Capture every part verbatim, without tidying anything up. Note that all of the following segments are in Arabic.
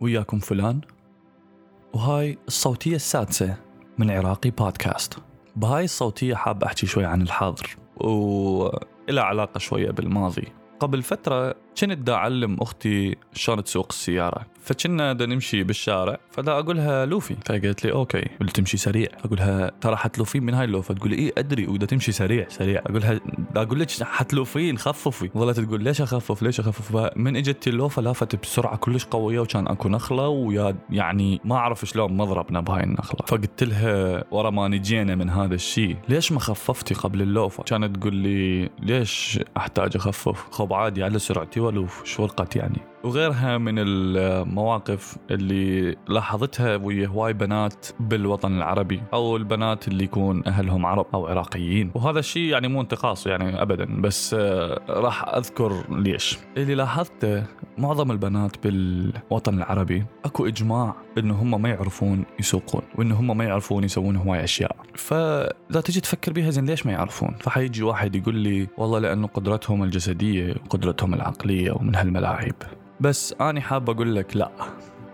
وياكم فلان، وهاي الصوتية السادسة من عراقي بودكاست. بهاي الصوتية حاب أحكي شوي عن الحاضر وإلى علاقة شوية بالماضي. قبل فترة كنت دا أعلم أختي شلون تسوق السيارة، فكنا دا نمشي بالشارع فدا أقولها لوفي، فقالت لي أوكي، قلت تمشي سريع، أقولها ترى حتلوفين من هاي اللوفة، تقول إيه أدري ودا تمشي سريع سريع، أقولها دا أقول لك حتلوفين خففي، ظلت تقول ليش أخفف ليش أخفف، من إجت اللوفة لافت بسرعة كلش قوية وكان أكو نخلة، ويا يعني ما أعرف شلون مضربنا بهاي النخلة، فقلت لها ورا ما نجينا من هذا الشيء ليش ما خففتي قبل اللوفة، كانت تقول لي ليش أحتاج أخفف، خب عادي على سرعتي ولوف شو القت يعني. وغيرها من المواقف اللي لاحظتها ويا هواي بنات بالوطن العربي أو البنات اللي يكون أهلهم عرب أو عراقيين، وهذا الشيء يعني مو انتقاص يعني أبدا، بس راح أذكر ليش. اللي لاحظته معظم البنات بالوطن العربي أكو إجماع إنه هم ما يعرفون يسوقون وإنه هم ما يعرفون يسوون هواي أشياء، فلا تجي تفكر بيها زين ليش ما يعرفون، فحيجي واحد يقول لي والله لأنه قدرتهم الجسدية وقدرتهم العقلية ومن هالملاعب، بس أنا حاب أقول لك لا،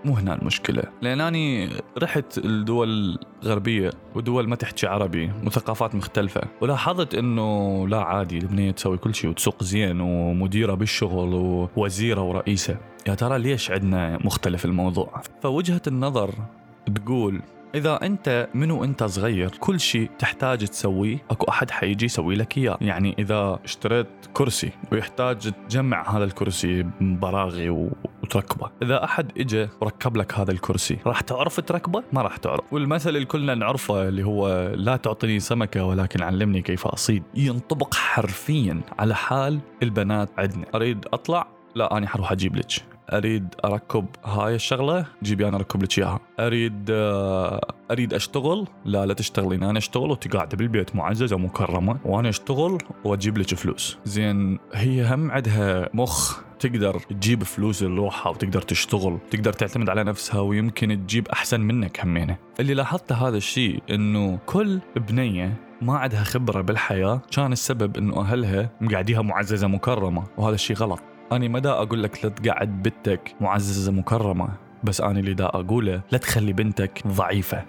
مو هنا المشكلة، لأن أنا رحت الدول الغربية ودول ما تحكي عربي وثقافات مختلفة، ولاحظت إنه لا عادي البنية تسوي كل شيء وتسوق زين ومديرة بالشغل ووزيرة ورئيسة، يا ترى ليش عندنا مختلف الموضوع؟ فوجهة النظر تقول إذا أنت منو أنت صغير كل شيء تحتاج تسويه أكو أحد حيجي يسوي لك إياه، يعني إذا اشتريت كرسي ويحتاج تجمع هذا الكرسي ببراغي وتركبه، إذا أحد إجا وركب لك هذا الكرسي راح تعرف تركبه؟ ما راح تعرف. والمثل اللي كلنا نعرفه اللي هو لا تعطني سمكة ولكن علمني كيف أصيد، ينطبق حرفيا على حال البنات عندنا. أريد أطلع؟ لا أنا حروح أجيب لك. أريد أركب هاي الشغلة؟ جيبي أنا أركب لك إياها. أريد أريد أشتغل؟ لا لا تشتغلين، أنا أشتغل وتقعد بالبيت معززة ومكرمة وأنا أشتغل وأجيب لك فلوس. زين هي هم عندها مخ تقدر تجيب فلوس لروحها وتقدر تشتغل، تقدر تعتمد على نفسها ويمكن تجيب أحسن منك همينة. اللي لاحظت هذا الشيء إنه كل بنية ما عندها خبرة بالحياة كان السبب إنه أهلها مقعديها معززة مكرمة، وهذا الشيء غلط. أنا ما دا أقول لك لا تقعد بنتك معززة مكرمة، بس أنا اللي دا أقوله لا تخلي بنتك ضعيفة،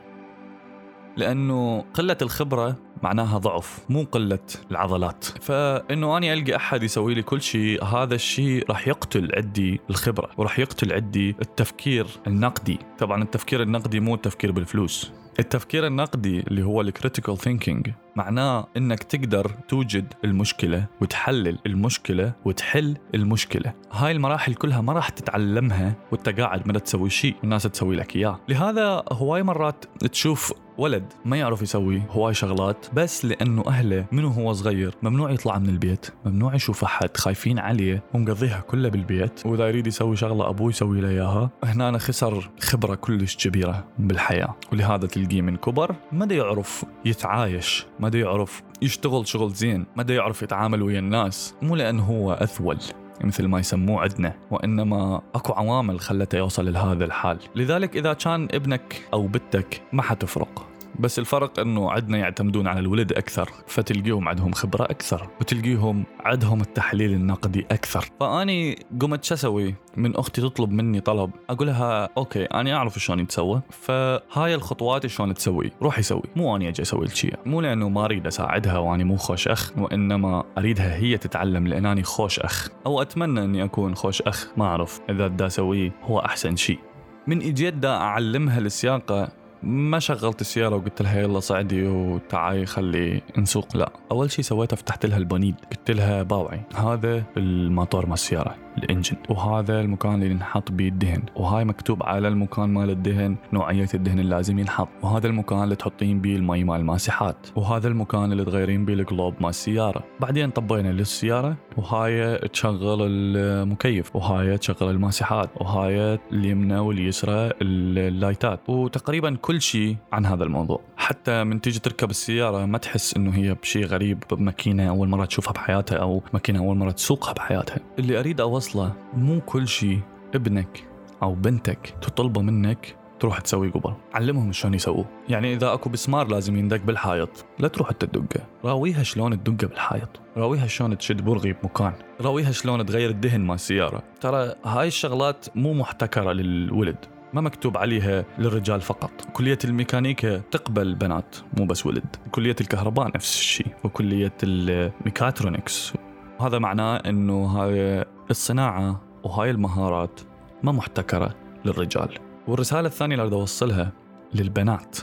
لأنه قلة الخبرة معناها ضعف مو قلة العضلات، فإنه أنا ألقى أحد يسوي لي كل شيء هذا الشيء راح يقتل عندي الخبرة وراح يقتل عندي التفكير النقدي. طبعا التفكير النقدي مو التفكير بالفلوس، التفكير النقدي اللي هو الكريتيكال ثينكينج معناه إنك تقدر توجد المشكلة وتحلل المشكلة وتحل المشكلة. هاي المراحل كلها ما راح تتعلمها وتقاعد ما تسوي شيء الناس تسوي لك إياه. لهذا هواي مرات تشوف ولد ما يعرف يسوي هواي شغلات بس لأنه أهله منه هو صغير ممنوع يطلع من البيت، ممنوع يشوف أحد، خايفين عليه ومقضيها كله بالبيت، وإذا يريد يسوي شغلة أبوه يسوي له إياها. هنا أنا خسر خبرة كلش كبيرة بالحياة، ولهذا تلقيه من كبر ما يعرف يتعايش، ما يعرف يشتغل شغل زين، ما يعرف يتعامل ويا الناس، مو لأنه هو أثول مثل ما يسموه عندنا، وإنما أكو عوامل خلته يوصل لهذا الحال. لذلك إذا كان ابنك أو بنتك ما حتفرق، بس الفرق أنه عندنا يعتمدون على الولد أكثر، فتلقيهم عندهم خبرة أكثر وتلقيهم عندهم التحليل النقدي أكثر. فأني قمت شسوي من أختي تطلب مني طلب، أقولها أوكي أنا أعرف شلون تسوي، فهاي الخطوات شلون تسوي روح يسوي، مو أنا أجي أسوي الشيء، مو لأنه ما أريد أساعدها وأني مو خوش أخ، وإنما أريدها هي تتعلم لأن أنا خوش أخ، أو أتمنى أني أكون خوش أخ، ما أعرف إذا دا أسويه هو أحسن شيء. من إجيت دا أعلمها للسياقة ما شغلت السيارة وقلت لها يلا صعدي وتعاي خلي نسوق، لا، أول شيء سويته فتحت لها البونيد، قلت لها باوعي هذا الموتور مال السيارة الانجن، وهذا المكان اللي نحط بيه الدهن، وهاي مكتوب على المكان مال الدهن نوعية الدهن اللي لازم ينحط، وهذا المكان اللي تحطين بيه المي مال الماسحات، وهذا المكان اللي تغيرين بيه القلوب مال السيارة. بعدين طبينا للسيارة، وهاي تشغل المكيف، وهاي تشغل الماسحات، وهاي اليمنى واليسرى اللايتات، وتقريبا كل شيء عن هذا الموضوع، حتى من تيجي تركب السيارة ما تحس إنه هي بشيء غريب، بماكينة أول مرة تشوفها بحياتها أو ماكينة أول مرة تسوقها بحياتها. اللي أريد أوصله مو كل شيء ابنك أو بنتك تطلبه منك تروح تسوي قبر. علمهم شلون يسووه. يعني إذا أكو بسمار لازم يندق بالحائط، لا تروح تدقه، راويها شلون تدقه بالحائط، راويها شلون تشد برغي بمكان، راويها شلون تغير الدهن مال السيارة. ترى هاي الشغلات مو محتكرة للولد، ما مكتوب عليها للرجال فقط. كلية الميكانيكا تقبل بنات مو بس ولد، كلية الكهرباء نفس الشيء، وكلية الميكاترونكس. هذا معناه أنه هاي الصناعة وهاي المهارات ما محتكرة للرجال. والرسالة الثانية اللي أريد أوصلها للبنات،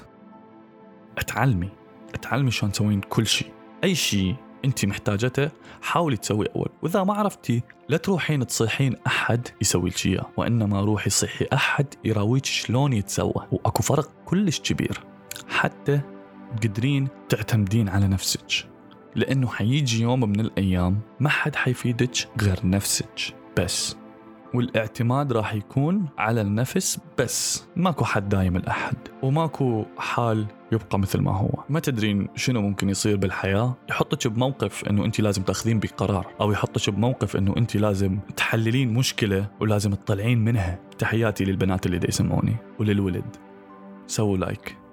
اتعلمي اتعلمي شلون تسوين كل شيء. أي شيء أنت محتاجته حاولي تسوي أول، وإذا ما عرفتي لا تروحين تصيحين أحد يسوي لك إياه، وإنما روحي صيحي أحد يراويك شلون يتسوى. وأكو فرق كلش كبير حتى تقدرين تعتمدين على نفسك، لأنه حيجي يوم من الأيام ما حد حيفيدك غير نفسك بس، والاعتماد راح يكون على النفس بس. ماكو حد دايم الأحد، وماكو حال يبقى مثل ما هو. ما تدرين شنو ممكن يصير بالحياة، يحطك بموقف أنه أنت لازم تأخذين بقرار، أو يحطك بموقف أنه أنت لازم تحللين مشكلة ولازم تطلعين منها. تحياتي للبنات اللي دي يسمعوني، وللولد سووا لايك.